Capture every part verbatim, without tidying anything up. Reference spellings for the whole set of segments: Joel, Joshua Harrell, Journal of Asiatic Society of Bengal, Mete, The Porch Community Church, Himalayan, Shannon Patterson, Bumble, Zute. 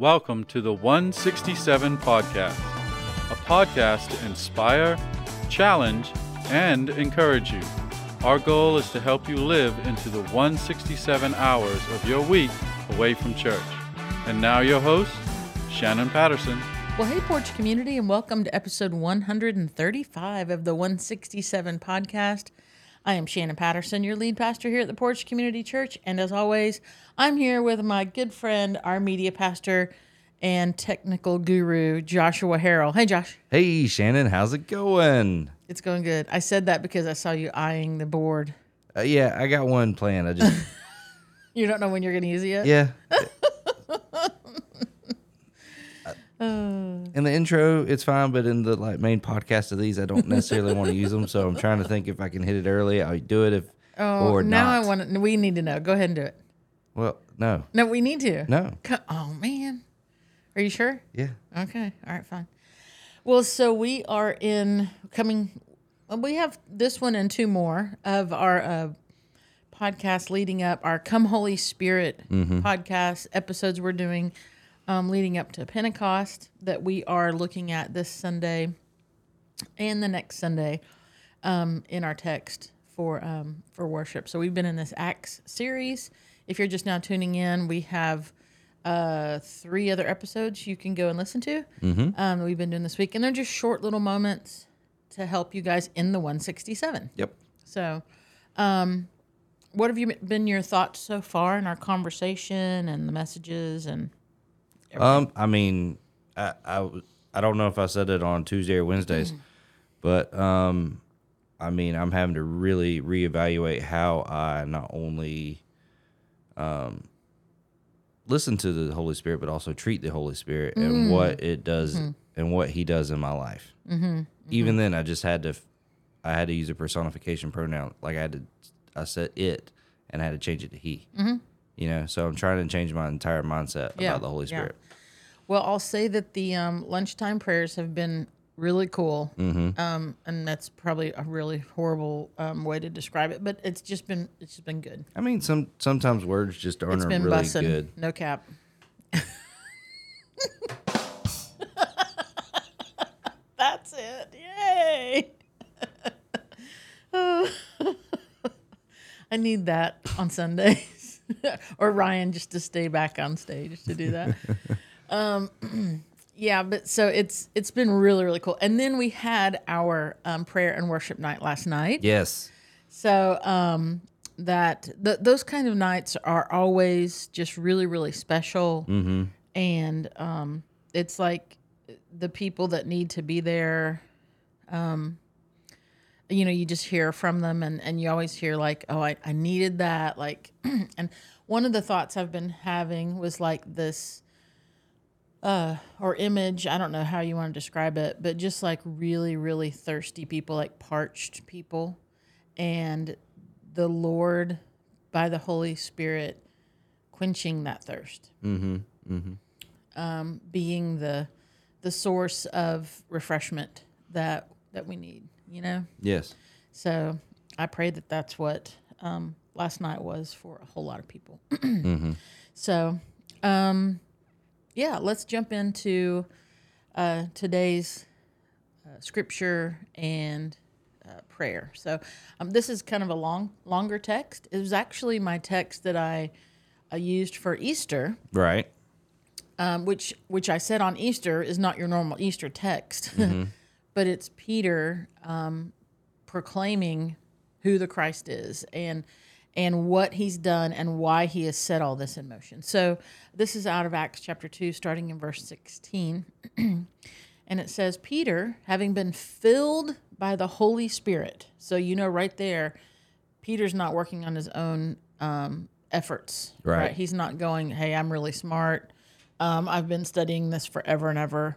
Welcome to the one sixty-seven Podcast, a podcast to inspire, challenge, and encourage you. Our goal is to help you live into the one sixty-seven hours of your week away from church. And now your host, Shannon Patterson. Well, hey, Porch Community, and welcome to episode one thirty-five of the one sixty-seven Podcast. I am Shannon Patterson, your lead pastor here at the Porch Community Church, and as always, I'm here with my good friend, our media pastor and technical guru, Joshua Harrell. Hey, Josh. Hey, Shannon. How's it going? It's going good. I said that because I saw you eyeing the board. Uh, yeah, I got one plan. I just you don't know when you're going to use it yet? Yeah. In the intro, it's fine, but in the like main podcast of these, I don't necessarily want to use them. So I'm trying to think if I can hit it early. I do it if oh, or now not. I want to, we need to know. Go ahead and do it. Well, no. No, we need to. No. Oh man, are you sure? Yeah. Okay. All right. Fine. Well, so we are in coming. We have this one and two more of our uh, podcasts leading up our Come Holy Spirit mm-hmm. podcast episodes we're doing. Um, leading up to Pentecost that we are looking at this Sunday and the next Sunday um, in our text for um, for worship. So we've been in this Acts series. If you're just now tuning in, we have uh, three other episodes you can go and listen to mm-hmm. um, that we've been doing this week. And they're just short little moments to help you guys in the one sixty-seven. Yep. So um, what have you been your thoughts so far in our conversation and the messages and... Um, I mean, I, I, I don't know if I said it on Tuesday or Wednesdays, mm-hmm. but um, I mean, I'm having to really reevaluate how I not only um, listen to the Holy Spirit, but also treat the Holy Spirit mm-hmm. and what it does mm-hmm. and what He does in my life. Mm-hmm. Mm-hmm. Even then, I just had to, I had to use a personification pronoun. Like I had to, I said it, and I had to change it to He. Mm-hmm. You know, so I'm trying to change my entire mindset yeah, about the Holy Spirit. Yeah. Well, I'll say that the um, lunchtime prayers have been really cool. Mm-hmm. Um, and that's probably a really horrible um, way to describe it, but it's just been it's just been good. I mean, some sometimes words just aren't really bussin', good. No cap. That's it. Yay. Oh. I need that on Sunday. Or Ryan just to stay back on stage to do that. um, yeah, but so it's it's been really, really cool. And then we had our um, prayer and worship night last night. Yes. So um, that th- those kind of nights are always just really, really special. Mm-hmm. And um, it's like the people that need to be there, um, you know, you just hear from them and, and you always hear like, oh, I, I needed that. Like, and one of the thoughts I've been having was like this, uh, or image, I don't know how you want to describe it, but just like really, really thirsty people, like parched people. And the Lord by the Holy Spirit quenching that thirst, mm-hmm, mm-hmm. Um, being the, the source of refreshment that, that we need. You know? Yes. So I pray that that's what um, last night was for a whole lot of people. mm-hmm. So, um, yeah, let's jump into uh, today's uh, scripture and uh, prayer. So um, this is kind of a long, longer text. It was actually my text that I uh, used for Easter. Right. Um, which, which I said on Easter is not your normal Easter text. Mm-hmm. But it's Peter um, proclaiming who the Christ is and and what he's done and why he has set all this in motion. So this is out of Acts chapter two, starting in verse sixteen. And it says, Peter, having been filled by the Holy Spirit. So you know right there, Peter's not working on his own um, efforts. Right. right. He's not going, hey, I'm really smart. Um, I've been studying this forever and ever.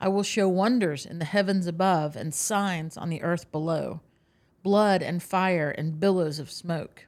I will show wonders in the heavens above and signs on the earth below, blood and fire and billows of smoke.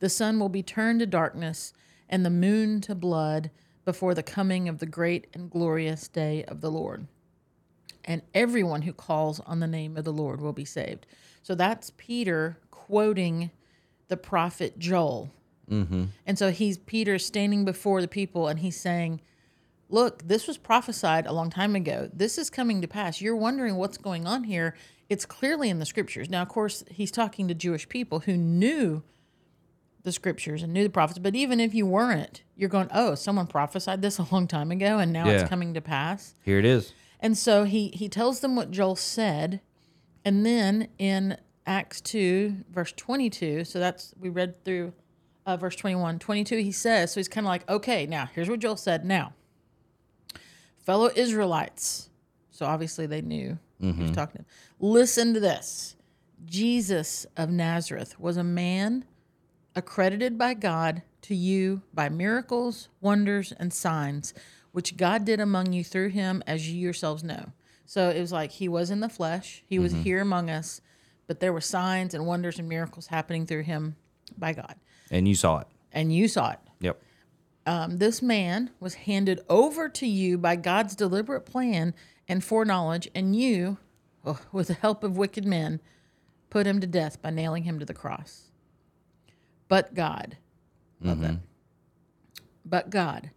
The sun will be turned to darkness and the moon to blood before the coming of the great and glorious day of the Lord. And everyone who calls on the name of the Lord will be saved. So that's Peter quoting the prophet Joel. Mm-hmm. And so he's Peter standing before the people and he's saying, look, this was prophesied a long time ago. This is coming to pass. You're wondering what's going on here. It's clearly in the scriptures. Now, of course, he's talking to Jewish people who knew the scriptures and knew the prophets. But even if you weren't, you're going, oh, someone prophesied this a long time ago and now yeah. it's coming to pass. Here it is. And so he, he tells them what Joel said. And then in Acts two, verse twenty-two, so that's, we read through uh, verse twenty-one, twenty-two, he says, so he's kind of like, okay, now here's what Joel said now. Fellow Israelites, so obviously they knew mm-hmm. he was talking to them. Listen to this. Jesus of Nazareth was a man accredited by God to you by miracles, wonders, and signs, which God did among you through him, as you yourselves know. So it was like he was in the flesh. He was mm-hmm. here among us, but there were signs and wonders and miracles happening through him by God. And you saw it. And you saw it. Yep. Um, this man was handed over to you by God's deliberate plan and foreknowledge, and you, oh, with the help of wicked men, put him to death by nailing him to the cross. But God, love mm-hmm. that. But God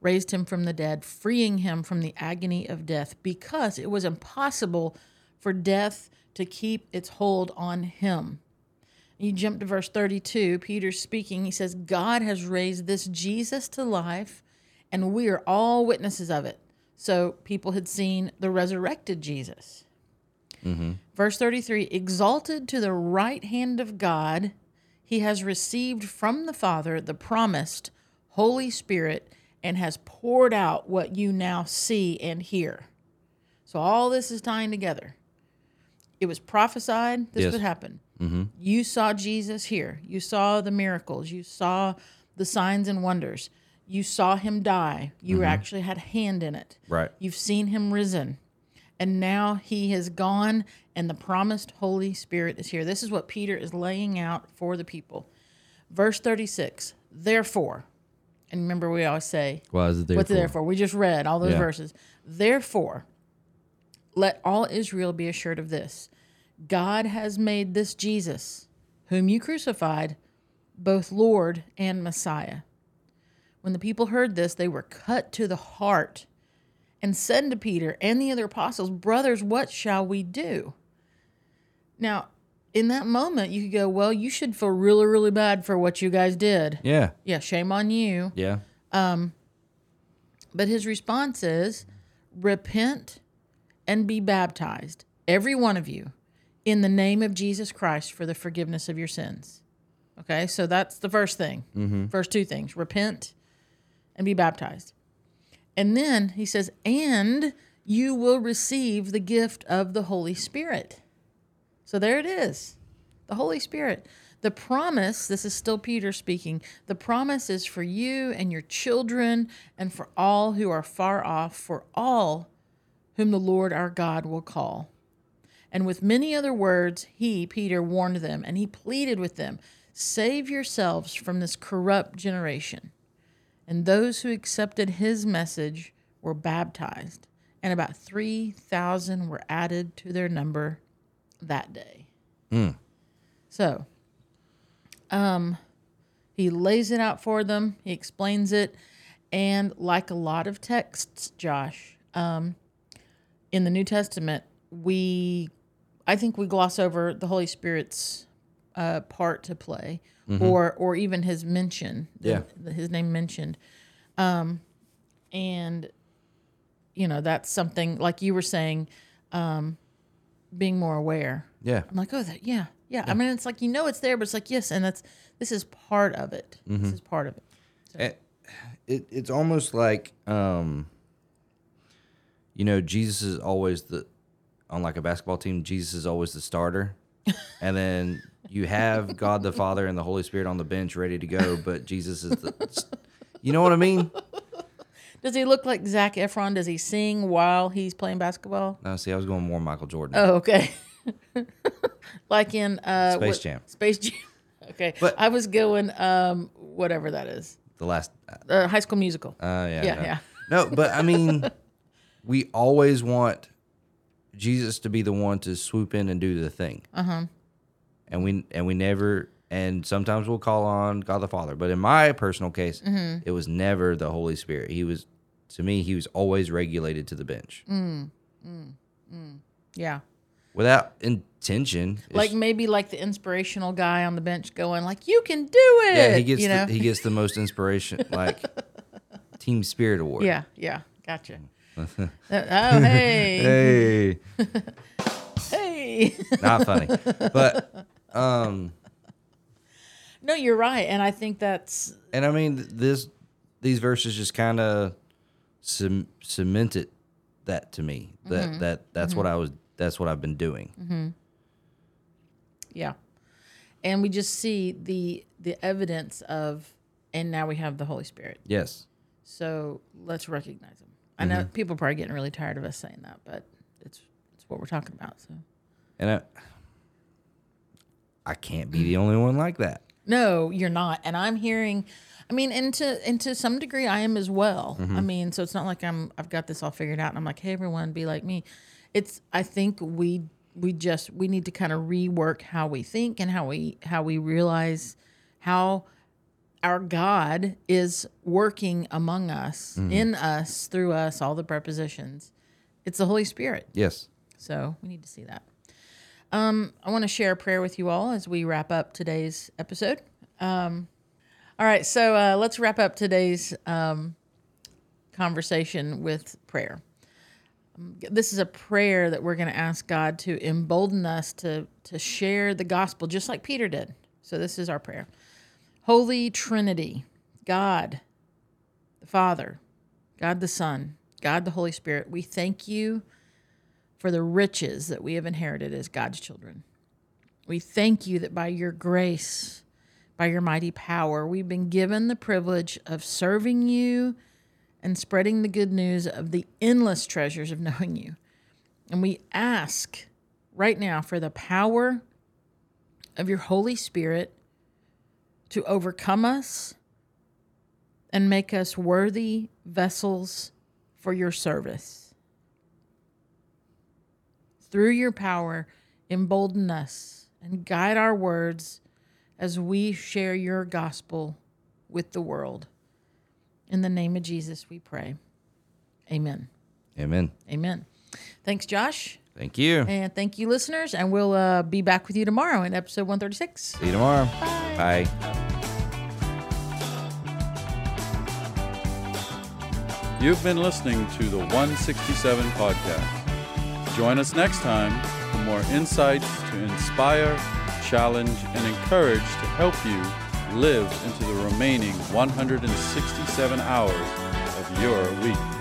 raised him from the dead, freeing him from the agony of death, because it was impossible for death to keep its hold on him. You jump to verse thirty-two, Peter's speaking. He says, God has raised this Jesus to life, and we are all witnesses of it. So people had seen the resurrected Jesus. Mm-hmm. Verse thirty-three, exalted to the right hand of God, he has received from the Father the promised Holy Spirit and has poured out what you now see and hear. So all this is tying together. It was prophesied this yes. would happen. Mm-hmm. You saw Jesus here. You saw the miracles. You saw the signs and wonders. You saw him die. You mm-hmm. actually had a hand in it. Right. You've seen him risen. And now he has gone, and the promised Holy Spirit is here. This is what Peter is laying out for the people. Verse thirty-six, therefore, and remember we always say, well, is it what's it there for? We just read all those yeah. verses. Therefore, let all Israel be assured of this. God has made this Jesus, whom you crucified, both Lord and Messiah. When the people heard this, they were cut to the heart and said to Peter and the other apostles, brothers, what shall we do? Now, in that moment, you could go, well, you should feel really, really bad for what you guys did. Yeah. Yeah, shame on you. Yeah. Um. But his response is, repent and be baptized, every one of you, in the name of Jesus Christ for the forgiveness of your sins. Okay, so that's the first thing. Mm-hmm. First two things, repent and be baptized. And then he says, and you will receive the gift of the Holy Spirit. So there it is, the Holy Spirit. The promise, this is still Peter speaking, the promise is for you and your children and for all who are far off, for all whom the Lord our God will call. And with many other words, he, Peter, warned them, and he pleaded with them, save yourselves from this corrupt generation. And those who accepted his message were baptized, and about three thousand were added to their number that day. Mm. So, um, he lays it out for them, he explains it, and like a lot of texts, Josh, um, in the New Testament, we... I think we gloss over the Holy Spirit's uh, part to play, mm-hmm. or or even his mention, yeah, his name mentioned, um, and you know that's something like you were saying, um, being more aware. Yeah, I'm like, oh, that, yeah, yeah, yeah. I mean, it's like you know it's there, but it's like yes, and that's this is part of it. Mm-hmm. This is part of it. So. It, it it's almost like, um, you know, Jesus is always the. On like a basketball team, Jesus is always the starter. And then you have God the Father and the Holy Spirit on the bench ready to go, but Jesus is the... You know what I mean? Does he look like Zac Efron? Does he sing while he's playing basketball? No, see, I was going more Michael Jordan. Oh, okay. Like in uh, Space what, Jam. Space Jam. Okay, but I was going um, whatever that is. The last uh, uh, High School Musical. Oh uh, yeah, yeah, no. yeah. No, but I mean, we always want Jesus to be the one to swoop in and do the thing. Uh huh. And we and we never. And sometimes we'll call on God the Father. But in my personal case, mm-hmm. it was never the Holy Spirit. He was, to me, he was always regulated to the bench. Mm, mm, mm. Yeah. Without intention. Like maybe like the inspirational guy on the bench going like, you can do it. Yeah, he gets, you know? the, he gets the most inspiration, like Team Spirit Award. Yeah, yeah. Gotcha. uh, oh, hey. Hey. Hey. Not funny. But... um. No, you're right, and I think that's... And I mean, this, these verses just kind of cem- cemented that to me. That mm-hmm. that that's mm-hmm. what I was. That's what I've been doing. Mm-hmm. Yeah, and we just see the the evidence of, and now we have the Holy Spirit. Yes. So let's recognize him. I know mm-hmm. people are probably getting really tired of us saying that, but it's it's what we're talking about. So. And I, I can't be the only one like that. No, you're not. And I'm hearing, I mean, and to, and to some degree I am as well. Mm-hmm. I mean, so it's not like I'm, I've got this all figured out and I'm like, hey, everyone, be like me. It's, I think we, we just, we need to kind of rework how we think and how we, how we realize how our God is working among us, mm-hmm. in us, through us, all the prepositions. It's the Holy Spirit. Yes. So we need to see that. Um, I want to share a prayer with you all as we wrap up today's episode. Um, all right, so uh, let's wrap up today's um, conversation with prayer. This is a prayer that we're going to ask God to embolden us to, to share the gospel just like Peter did. So this is our prayer. Holy Trinity, God the Father, God the Son, God the Holy Spirit, we thank you for the riches that we have inherited as God's children. We thank you that by your grace, by your mighty power, we've been given the privilege of serving you and spreading the good news of the endless treasures of knowing you. And we ask right now for the power of your Holy Spirit to overcome us and make us worthy vessels for your service. Through your power, embolden us and guide our words as we share your gospel with the world. In the name of Jesus, we pray. Amen. Amen. Amen. Thanks, Josh. Thank you. And thank you, listeners. And we'll uh, be back with you tomorrow in episode one thirty-six. See you tomorrow. Bye. Bye. You've been listening to the one sixty-seven Podcast. Join us next time for more insights to inspire, challenge, and encourage to help you live into the remaining one hundred sixty-seven hours of your week.